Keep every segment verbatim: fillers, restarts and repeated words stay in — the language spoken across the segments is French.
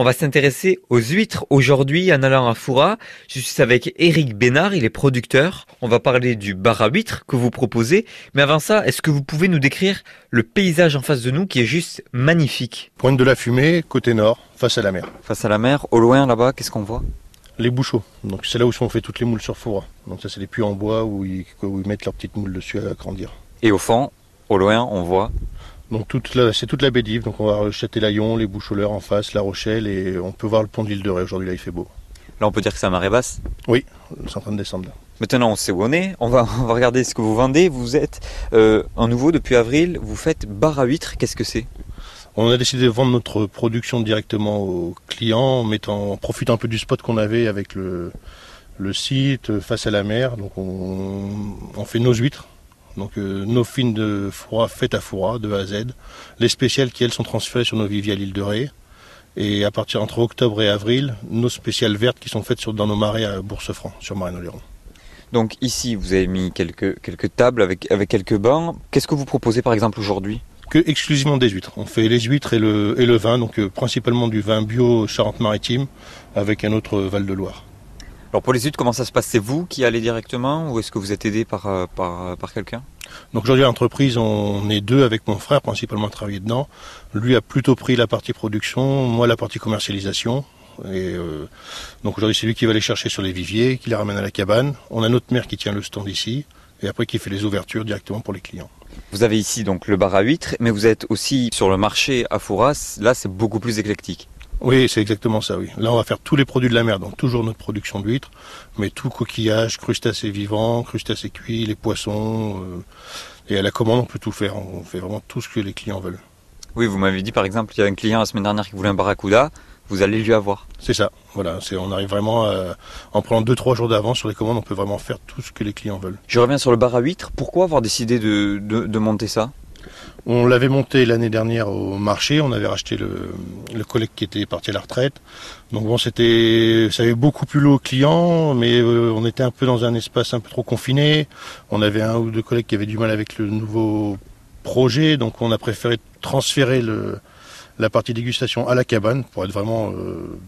On va s'intéresser aux huîtres aujourd'hui en allant à Fouras. Je suis avec Eric Bénard, il est producteur. On va parler du bar à huîtres que vous proposez. Mais avant ça, est-ce que vous pouvez nous décrire le paysage en face de nous qui est juste magnifique? Pointe de la Fumée, côté nord, face à la mer. Face à la mer, au loin là-bas, qu'est-ce qu'on voit? Les bouchots, donc c'est là où sont faites toutes les moules sur Fouras. Donc ça c'est les puits en bois où ils, où ils mettent leurs petites moules dessus à grandir. Et au fond, au loin, on voit? Donc toute la, c'est toute la baie d'Yves, donc on va voir le Châtelaillon, les Boucholeurs en face, La Rochelle, et on peut voir le pont de l'île de Ré. Aujourd'hui là il fait beau. Là on peut dire que c'est à marée basse? Oui, c'est en train de descendre là. Maintenant on sait où on est, on va, on va regarder ce que vous vendez. Vous êtes euh, un nouveau depuis avril, vous faites bar à huîtres, qu'est-ce que c'est? On a décidé de vendre notre production directement aux clients, en, mettant, en profitant un peu du spot qu'on avait avec le, le site, face à la mer. Donc on, on fait nos huîtres. Donc euh, nos fines de Fouras faites à Fouras, de A à Z. Les spéciales qui, elles, sont transférées sur nos viviers à l'île de Ré. Et à partir entre octobre et avril, nos spéciales vertes qui sont faites sur, dans nos marais à Bourse Franc, sur Marennes-Oléron. Donc ici, vous avez mis quelques, quelques tables avec, avec quelques bancs. Qu'est-ce que vous proposez, par exemple, aujourd'hui? Que exclusivement des huîtres. On fait les huîtres et le, et le vin, donc euh, principalement du vin bio Charente-Maritime, avec un autre euh, Val-de-Loire. Alors pour les huîtres, comment ça se passe? C'est vous qui allez directement ou est-ce que vous êtes aidé par, euh, par, par quelqu'un? Donc aujourd'hui à l'entreprise, on est deux avec mon frère, principalement à travailler dedans. Lui a plutôt pris la partie production, moi la partie commercialisation. Et euh, donc aujourd'hui c'est lui qui va les chercher sur les viviers, qui les ramène à la cabane. On a notre mère qui tient le stand ici et après qui fait les ouvertures directement pour les clients. Vous avez ici donc le bar à huîtres, mais vous êtes aussi sur le marché à Fouras. Là, c'est beaucoup plus éclectique. Oui, c'est exactement ça, oui. Là, on va faire tous les produits de la mer, donc toujours notre production d'huîtres, mais tout coquillage, crustacés vivants, crustacés cuits, les poissons. Euh, et à la commande, on peut tout faire. On fait vraiment tout ce que les clients veulent. Oui, vous m'avez dit, par exemple, qu'il y a un client la semaine dernière qui voulait un barracuda. Vous allez lui avoir. C'est ça, voilà. C'est, on arrive vraiment, à, en prenant deux trois jours d'avance sur les commandes, on peut vraiment faire tout ce que les clients veulent. Je reviens sur le bar à huîtres. Pourquoi avoir décidé de, de, de monter ça? On l'avait monté l'année dernière au marché. On avait racheté le, le collègue qui était parti à la retraite. Donc bon, c'était, ça avait beaucoup plu aux clients, mais euh, on était un peu dans un espace un peu trop confiné. On avait un ou deux collègues qui avaient du mal avec le nouveau projet, donc on a préféré transférer le... la partie dégustation à la cabane pour être vraiment euh,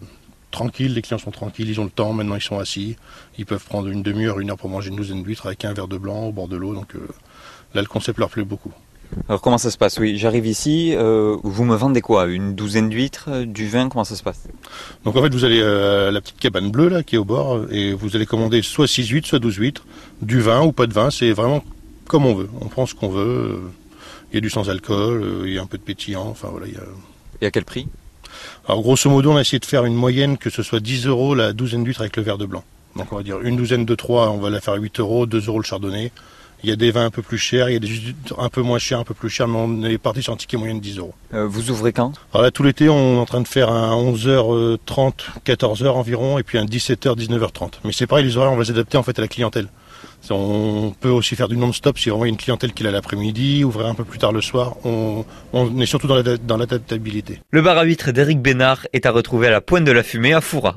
tranquille. Les clients sont tranquilles, ils ont le temps, maintenant ils sont assis. Ils peuvent prendre une demi-heure, une heure pour manger une douzaine d'huîtres avec un verre de blanc au bord de l'eau. Donc euh, là, le concept leur plaît beaucoup. Alors comment ça se passe? Oui, j'arrive ici, euh, vous me vendez quoi? Une douzaine d'huîtres, euh, du vin, comment ça se passe? Donc en fait, vous allez euh, à la petite cabane bleue là qui est au bord et vous allez commander soit six huîtres, soit douze huîtres, du vin ou pas de vin, c'est vraiment comme on veut. On prend ce qu'on veut, il y a du sans-alcool, euh, il y a un peu de pétillant, enfin voilà, il y a... Et à quel prix? Alors grosso modo, on a essayé de faire une moyenne que ce soit dix euros la douzaine d'huîtres avec le verre de blanc. Donc on va dire une douzaine de trois, on va la faire à huit euros, deux euros le chardonnay. Il y a des vins un peu plus chers, il y a des huîtres un peu moins chers, un peu plus chers, mais on est parti sur un ticket moyen de dix euros. Euh, vous ouvrez quand? Alors là, tout l'été, on est en train de faire un onze heures trente, quatorze heures environ, et puis un dix-sept heures, dix-neuf heures trente. Mais c'est pareil, les horaires, on va s'adapter en fait à la clientèle. On peut aussi faire du non-stop si on a une clientèle qui l'a l'après-midi, ouvrir un peu plus tard le soir. On, on est surtout dans l'adaptabilité. Le bar à huîtres d'Eric Bénard est à retrouver à la Pointe de la Fumée à Fouras.